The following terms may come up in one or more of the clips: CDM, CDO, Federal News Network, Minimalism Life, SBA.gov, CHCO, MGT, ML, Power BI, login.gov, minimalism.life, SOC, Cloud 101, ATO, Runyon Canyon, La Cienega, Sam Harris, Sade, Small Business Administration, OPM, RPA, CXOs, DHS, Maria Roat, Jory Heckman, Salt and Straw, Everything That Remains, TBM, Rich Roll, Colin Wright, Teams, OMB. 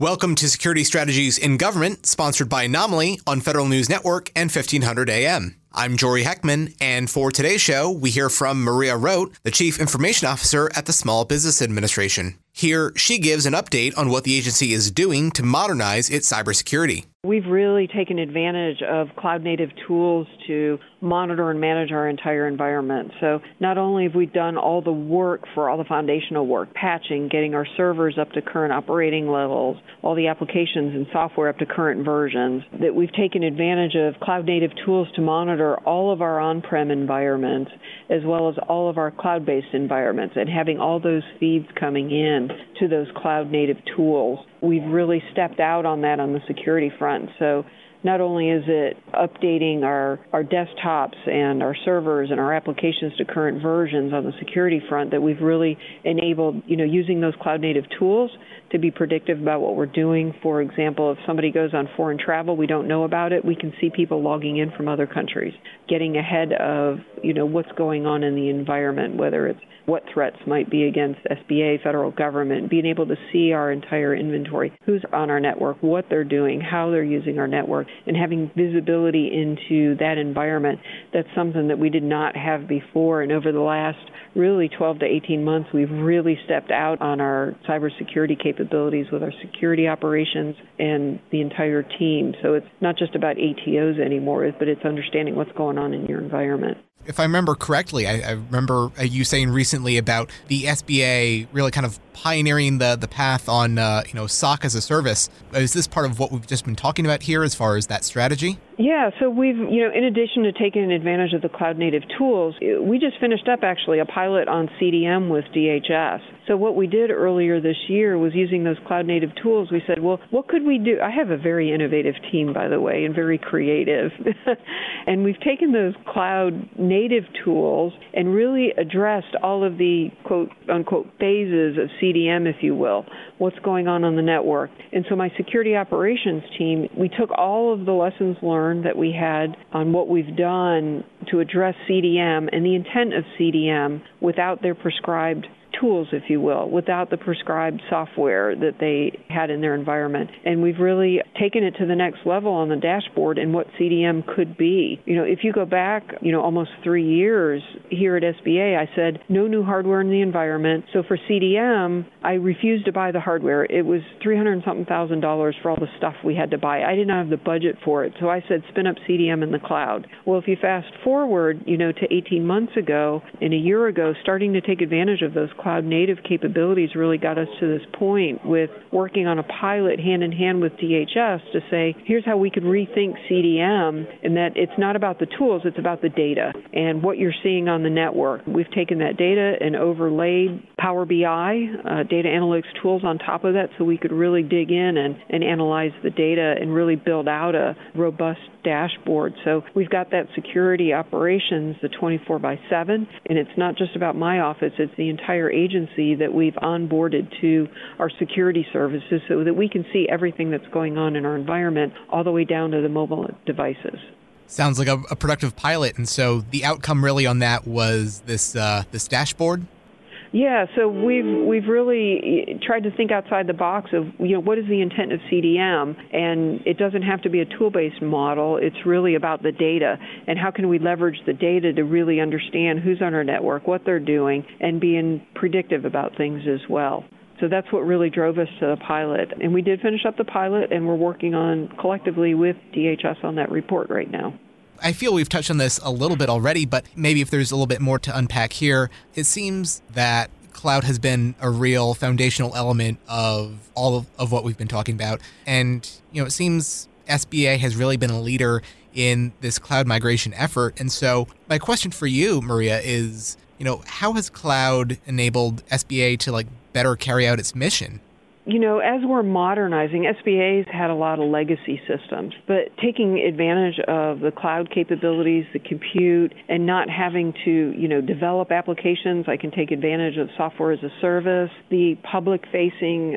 Welcome to Security Strategies in Government, sponsored by Anomaly on Federal News Network and 1500 AM. I'm Jory Heckman, and for today's show, we hear from Maria Roat, the Chief Information Officer at the Small Business Administration. Here, she gives an update on what the agency is doing to modernize its cybersecurity. We've really taken advantage of cloud-native tools to monitor and manage our entire environment. So not only have we done all the work for all the foundational work, patching, getting our servers up to current operating levels, all the applications and software up to current versions, that we've taken advantage of cloud-native tools to monitor all of our on-prem environments as well as all of our cloud-based environments, and having all those feeds coming in to those cloud-native tools. We've really stepped out on that on the security front. So not only is it updating our desktops and our servers and our applications to current versions on the security front, that we've really enabled, using those cloud-native tools to be predictive about what we're doing. For example, if somebody goes on foreign travel, we don't know about it, we can see people logging in from other countries, getting ahead of, what's going on in the environment, whether it's what threats might be against SBA, federal government, being able to see our entire inventory, who's on our network, what they're doing, how they're using our network, and having visibility into that environment. That's something that we did not have before. And over the last really 12 to 18 months, we've really stepped out on our cybersecurity capabilities with our security operations and the entire team. So it's not just about ATOs anymore, but it's understanding what's going on in your environment. If I remember correctly, I remember you saying recently about the SBA really kind of pioneering the path on, SOC as a service. Is this part of what we've just been talking about here as far as that strategy? Yeah, so we've, in addition to taking advantage of the cloud-native tools, we just finished up actually a pilot on CDM with DHS. So what we did earlier this year was, using those cloud-native tools, we said, well, what could we do? I have a very innovative team, by the way, and very creative. And we've taken those cloud-native tools and really addressed all of the quote-unquote phases of CDM, if you will, what's going on the network. And so my security operations team, we took all of the lessons learned that we had on what we've done to address CDM and the intent of CDM without their prescribed tools, if you will, without the prescribed software that they had in their environment. And we've really taken it to the next level on the dashboard and what CDM could be. If you go back, almost 3 years here at SBA, I said, no new hardware in the environment. So for CDM, I refused to buy the hardware. It was $300,000 for all the stuff we had to buy. I did not have the budget for it. So I said, spin up CDM in the cloud. Well, if you fast forward, to 18 months ago and a year ago, starting to take advantage of those cloud-native capabilities really got us to this point with working on a pilot hand-in-hand with DHS to say, here's how we could rethink CDM, and that it's not about the tools, it's about the data and what you're seeing on the network. We've taken that data and overlaid Power BI data analytics tools on top of that, so we could really dig in and analyze the data and really build out a robust dashboard. So we've got that security operations, the 24/7, and it's not just about my office, it's the entire agency that we've onboarded to our security services, so that we can see everything that's going on in our environment all the way down to the mobile devices. Sounds like a productive pilot. And so the outcome really on that was this dashboard? Yeah, so we've really tried to think outside the box of, what is the intent of CDM? And it doesn't have to be a tool-based model. It's really about the data and how can we leverage the data to really understand who's on our network, what they're doing, and being predictive about things as well. So that's what really drove us to the pilot. And we did finish up the pilot, and we're working on collectively with DHS on that report right now. I feel we've touched on this a little bit already, but maybe if there's a little bit more to unpack here. It seems that cloud has been a real foundational element of all of what we've been talking about. And, it seems SBA has really been a leader in this cloud migration effort. And so my question for you, Maria, is, how has cloud enabled SBA to better carry out its mission? As we're modernizing, SBA's had a lot of legacy systems, but taking advantage of the cloud capabilities, the compute, and not having to, develop applications. I can take advantage of software as a service, the public-facing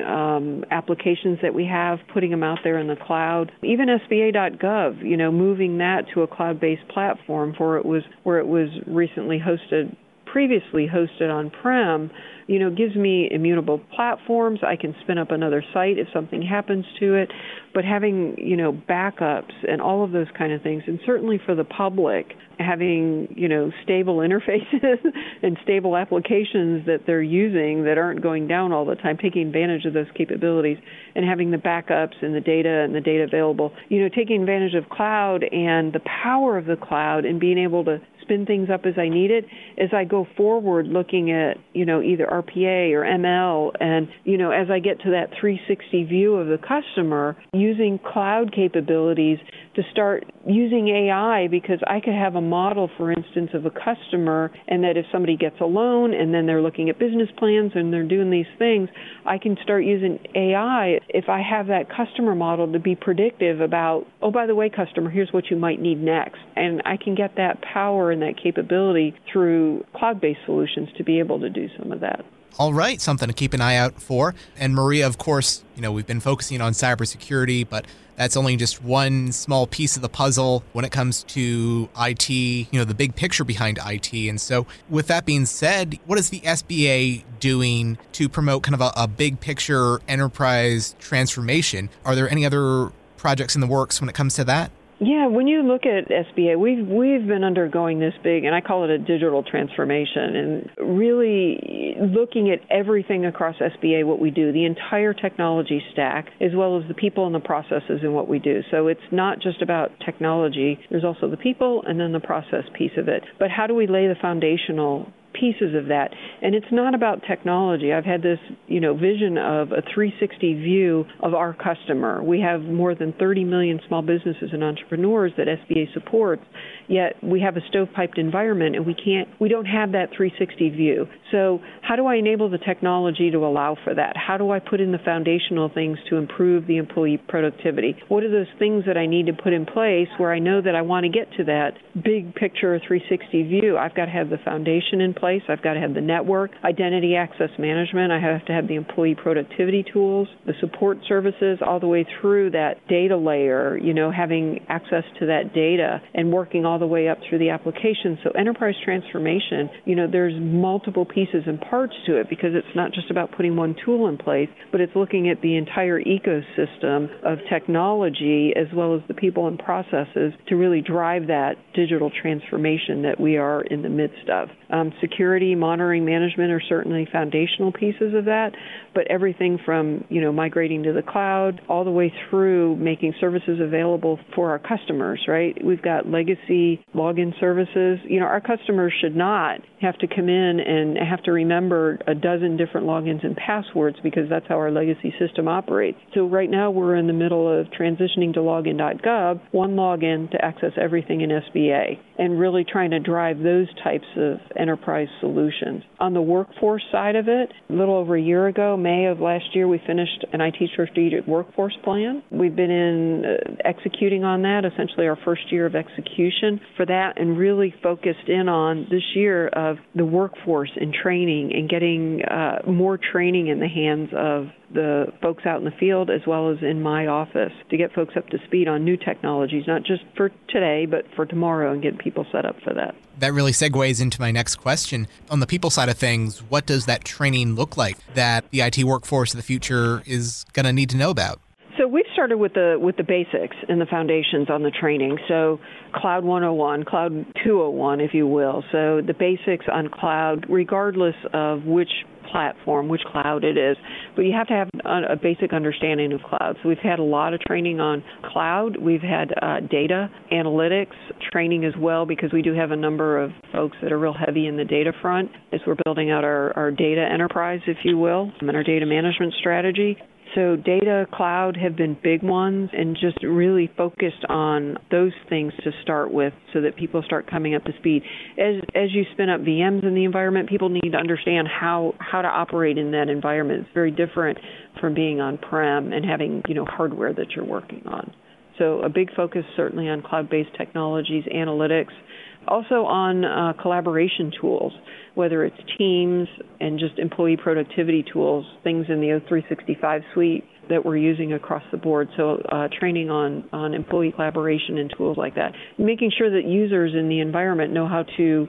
applications that we have, putting them out there in the cloud. Even SBA.gov, moving that to a cloud-based platform where it was recently hosted previously hosted on-prem, you know, gives me immutable platforms. I can spin up another site if something happens to it. But having, you know, backups and all of those kind of things, and certainly for the public, having, you know, stable interfaces and stable applications that they're using that aren't going down all the time, taking advantage of those capabilities and having the backups and the data available, you know, taking advantage of cloud and the power of the cloud and being able to spin things up as I need it, as I go forward looking at, you know, either RPA or ML, and, you know, as I get to that 360 view of the customer, using cloud capabilities to start using AI, because I could have a model, for instance, of a customer, and that if somebody gets a loan and then they're looking at business plans and they're doing these things, I can start using AI if I have that customer model to be predictive about, oh, by the way, customer, here's what you might need next. And I can get that power and that capability through cloud-based solutions to be able to do some of that. All right, something to keep an eye out for. And Maria, of course, you know, we've been focusing on cybersecurity, but that's only just one small piece of the puzzle when it comes to IT, you know, the big picture behind IT. And so with that being said, what is the SBA doing to promote kind of a big picture enterprise transformation? Are there any other projects in the works when it comes to that? Yeah, when you look at SBA, we've been undergoing this big, and I call it a digital transformation, and really looking at everything across SBA, what we do, the entire technology stack, as well as the people and the processes in what we do. So it's not just about technology. There's also the people and then the process piece of it. But how do we lay the foundational pieces of that? And it's not about technology. I've had this, you know, vision of a 360 view of our customer. We have more than 30 million small businesses and entrepreneurs that SBA supports, yet we have a stovepiped environment and we don't have that 360 view. So how do I enable the technology to allow for that? How do I put in the foundational things to improve the employee productivity? What are those things that I need to put in place where I know that I want to get to that big picture 360 view? I've got to have the foundation in place. I've got to have the network, identity access management. I have to have the employee productivity tools, the support services, all the way through that data layer, you know, having access to that data and working all the way up through the application. So enterprise transformation, you know, there's multiple pieces and parts to it, because it's not just about putting one tool in place, but it's looking at the entire ecosystem of technology as well as the people and processes to really drive that digital transformation that we are in the midst of. Security, monitoring, management are certainly foundational pieces of that, but everything from, you know, migrating to the cloud all the way through making services available for our customers, right? We've got legacy login services. You know, our customers should not have to come in and have to remember a dozen different logins and passwords, because that's how our legacy system operates. So right now we're in the middle of transitioning to login.gov, one login to access everything in SBA, and really trying to drive those types of enterprise solutions. On the workforce side of it, a little over a year ago, May of last year, we finished an IT strategic workforce plan. We've been executing on that, essentially our first year of execution for that, and really focused in on this year of the workforce and training and getting more training in the hands of the folks out in the field as well as in my office, to get folks up to speed on new technologies, not just for today, but for tomorrow, and get people set up for that. That really segues into my next question. On the people side of things, what does that training look like that the IT workforce of the future is going to need to know about? So we've started with the basics and the foundations on the training. So Cloud 101, Cloud 201, if you will. So the basics on cloud, regardless of which platform, which cloud it is, but you have to have a basic understanding of cloud. So we've had a lot of training on cloud. We've had data analytics training as well, because we do have a number of folks that are real heavy in the data front as we're building out our data enterprise, if you will, and our data management strategy. So data, cloud have been big ones, and just really focused on those things to start with so that people start coming up to speed. As you spin up VMs in the environment, people need to understand how to operate in that environment. It's very different from being on-prem and having, you know, hardware that you're working on. So a big focus certainly on cloud-based technologies, analytics, also on collaboration tools, whether it's Teams and just employee productivity tools, things in the O365 suite that we're using across the board. So training on employee collaboration and tools like that, making sure that users in the environment know how to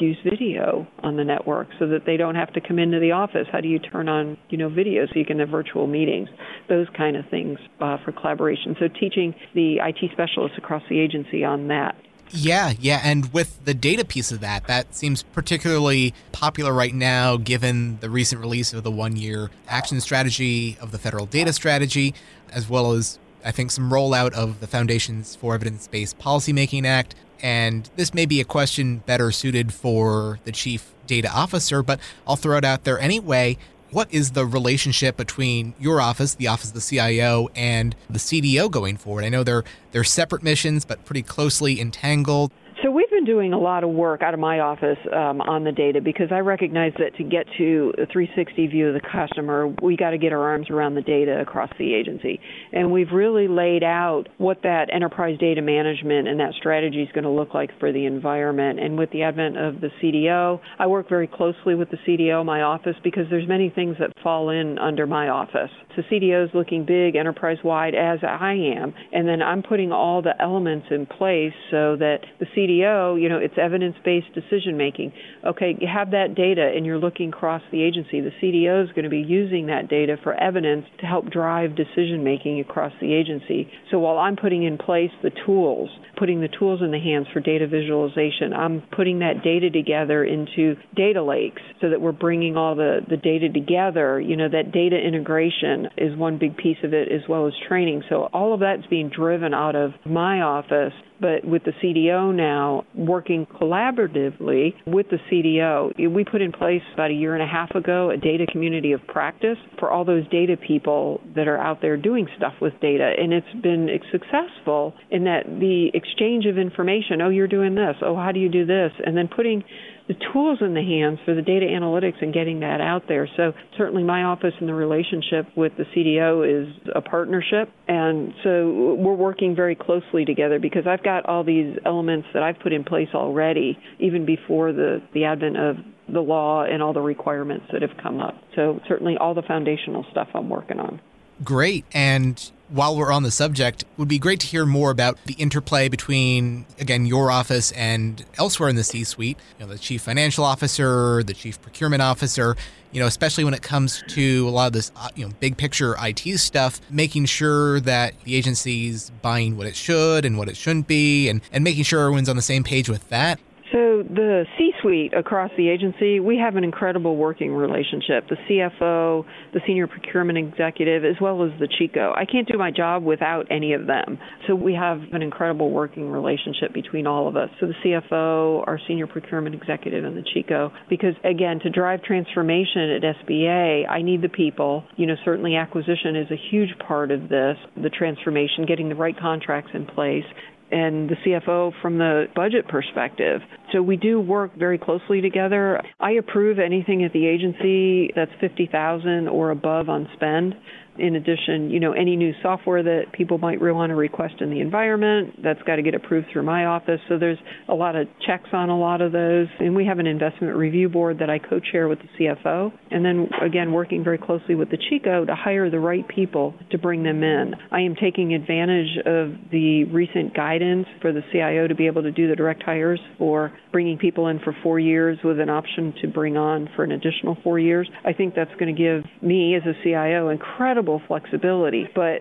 use video on the network so that they don't have to come into the office? How do you turn on, video so you can have virtual meetings? Those kind of things for collaboration. So teaching the IT specialists across the agency on that. Yeah. And with the data piece of that, that seems particularly popular right now, given the recent release of the one-year action strategy of the federal data strategy, as well as, I think, some rollout of the Foundations for Evidence-Based Policymaking Act. And this may be a question better suited for the chief data officer, but I'll throw it out there anyway. What is the relationship between your office, the office of the CIO, and the CDO going forward? I know they're separate missions, but pretty closely entangled. So we've been doing a lot of work out of my office on the data, because I recognize that to get to a 360 view of the customer, we got to get our arms around the data across the agency. And we've really laid out what that enterprise data management and that strategy is going to look like for the environment. And with the advent of the CDO, I work very closely with the CDO, my office, because there's many things that fall in under my office. So CDO is looking big, enterprise-wide, as I am. And then I'm putting all the elements in place so that the CDO, it's evidence-based decision-making. Okay, you have that data and you're looking across the agency. The CDO is going to be using that data for evidence to help drive decision-making across the agency. So while I'm putting in place the tools, putting the tools in the hands for data visualization, I'm putting that data together into data lakes so that we're bringing all the data together. That data integration is one big piece of it, as well as training. So all of that's being driven out of my office. But with the CDO now working collaboratively with the CDO, we put in place about a year and a half ago a data community of practice for all those data people that are out there doing stuff with data. And it's been successful in that the exchange of information, oh, you're doing this, oh, how do you do this? And then putting the tools in the hands for the data analytics and getting that out there. So certainly my office and the relationship with the CDO is a partnership. And so we're working very closely together, because I've got all these elements that I've put in place already, even before the advent of the law and all the requirements that have come up. So certainly all the foundational stuff I'm working on. Great. And while we're on the subject, it would be great to hear more about the interplay between, again, your office and elsewhere in the C-suite, the chief financial officer, the chief procurement officer, especially when it comes to a lot of this, big picture IT stuff, making sure that the agency's buying what it should and what it shouldn't be, and making sure everyone's on the same page with that. So the C-suite across the agency, we have an incredible working relationship. The CFO, the senior procurement executive, as well as the CHCO. I can't do my job without any of them. So we have an incredible working relationship between all of us. So the CFO, our senior procurement executive, and the CHCO. Because, again, to drive transformation at SBA, I need the people. Certainly acquisition is a huge part of this, the transformation, getting the right contracts in place, and the CFO from the budget perspective. So we do work very closely together. I approve anything at the agency that's $50,000 or above on spend. In addition, any new software that people might want to request in the environment, that's got to get approved through my office. So there's a lot of checks on a lot of those. And we have an investment review board that I co-chair with the CFO. And then, again, working very closely with the CHCO to hire the right people to bring them in. I am taking advantage of the recent guidance for the CIO to be able to do the direct hires for bringing people in for 4 years with an option to bring on for an additional 4 years. I think that's going to give me, as a CIO, incredible flexibility, but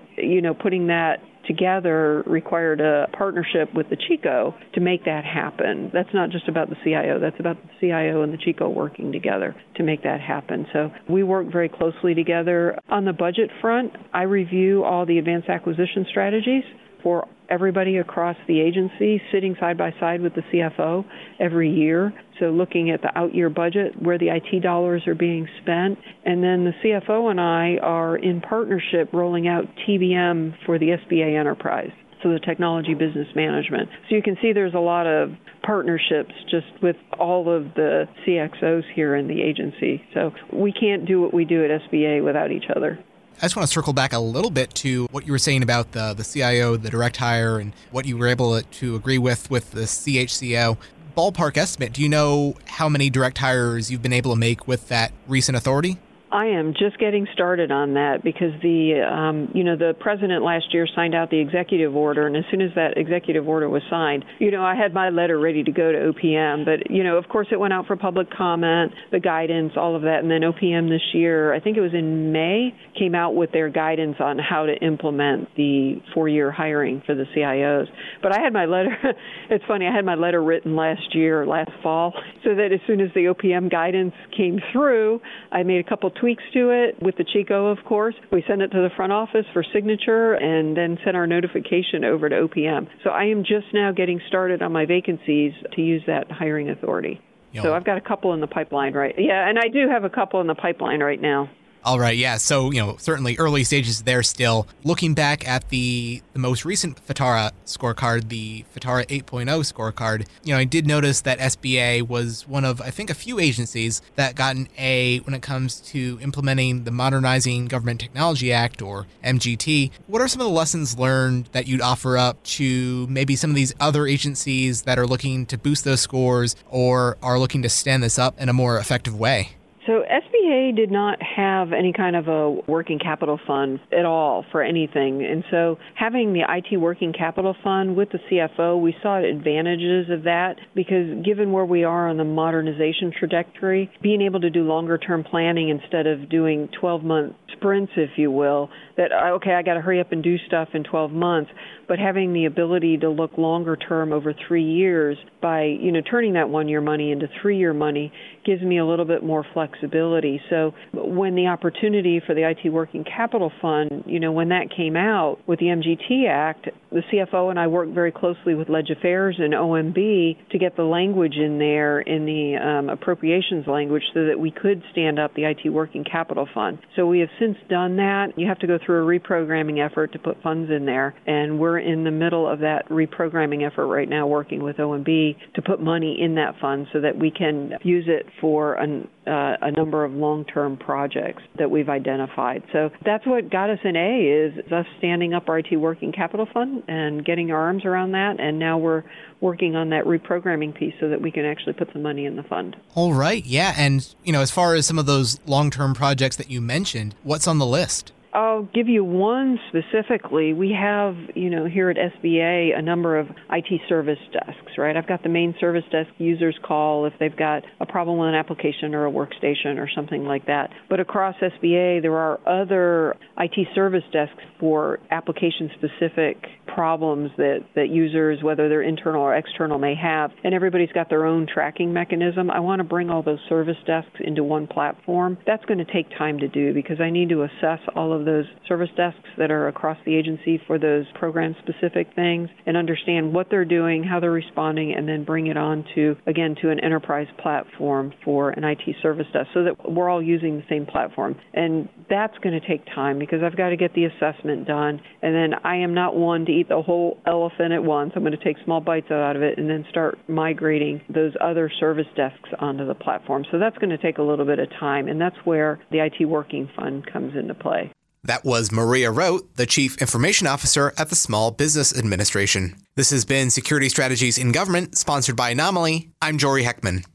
putting that together required a partnership with the CHCO to make that happen. That's not just about the CIO, that's about the CIO and the CHCO working together to make that happen. So we work very closely together. On the budget front, I review all the advanced acquisition strategies for everybody across the agency, sitting side by side with the CFO every year. So looking at the out-year budget, where the IT dollars are being spent. And then the CFO and I are in partnership rolling out TBM for the SBA enterprise, so the technology business management. So you can see there's a lot of partnerships just with all of the CXOs here in the agency. So we can't do what we do at SBA without each other. I just want to circle back a little bit to what you were saying about the CIO, the direct hire, and what you were able to agree with the CHCO. Ballpark estimate, do you know how many direct hires you've been able to make with that recent authority? I am just getting started on that because the president last year signed out the executive order, and as soon as that executive order was signed, I had my letter ready to go to OPM, but, of course it went out for public comment, the guidance, all of that, and then OPM this year, I think it was in May, came out with their guidance on how to implement the 4-year hiring for the CIOs. But I had my letter, it's funny, I had my letter written last fall, so that as soon as the OPM guidance came through, I made a couple tweaks to it with the CHCO, of course. We sent it to the front office for signature and then sent our notification over to OPM. So I am just now getting started on my vacancies to use that hiring authority. So I've got a couple in the pipeline, right? Yeah, and I do have a couple in the pipeline right now. All right, yeah. So, certainly early stages there still. Looking back at the most recent FITARA scorecard, the FITARA 8.0 scorecard, I did notice that SBA was one of, I think, a few agencies that got an A when it comes to implementing the Modernizing Government Technology Act, or MGT. What are some of the lessons learned that you'd offer up to maybe some of these other agencies that are looking to boost those scores or are looking to stand this up in a more effective way? So SBA did not have any kind of a working capital fund at all for anything. And so having the IT working capital fund with the CFO, we saw advantages of that because given where we are on the modernization trajectory, being able to do longer term planning instead of doing 12-month sprints, if you will, that, okay, I got to hurry up and do stuff in 12 months, but having the ability to look longer term over 3 years by, turning that 1-year money into 3-year money gives me a little bit more flexibility. So when the opportunity for the IT Working Capital Fund, when that came out with the MGT Act, the CFO and I worked very closely with Ledge Affairs and OMB to get the language in there in the appropriations language so that we could stand up the IT Working Capital Fund. So we have since done that. You have to go through a reprogramming effort to put funds in there, and we're in the middle of that reprogramming effort right now working with OMB to put money in that fund so that we can use it for a number of long-term projects that we've identified. So that's what got us an A, is us standing up our IT Working Capital Fund and getting our arms around that, and now we're working on that reprogramming piece so that we can actually put the money in the fund. All right, yeah, and as far as some of those long-term projects that you mentioned, what's on the list? I'll give you one specifically. We have, here at SBA, a number of IT service desks, right? I've got the main service desk users call if they've got a problem with an application or a workstation or something like that. But across SBA, there are other IT service desks for application-specific problems that users, whether they're internal or external, may have. And everybody's got their own tracking mechanism. I want to bring all those service desks into one platform. That's going to take time to do because I need to assess all of those service desks that are across the agency for those program-specific things and understand what they're doing, how they're responding, and then bring it on to an enterprise platform for an IT service desk so that we're all using the same platform. And that's going to take time because I've got to get the assessment done. And then I am not one to eat the whole elephant at once. I'm going to take small bites out of it and then start migrating those other service desks onto the platform. So that's going to take a little bit of time, and that's where the IT Working Fund comes into play. That was Maria Roat, the Chief Information Officer at the Small Business Administration. This has been Security Strategies in Government, sponsored by Anomaly. I'm Jory Heckman.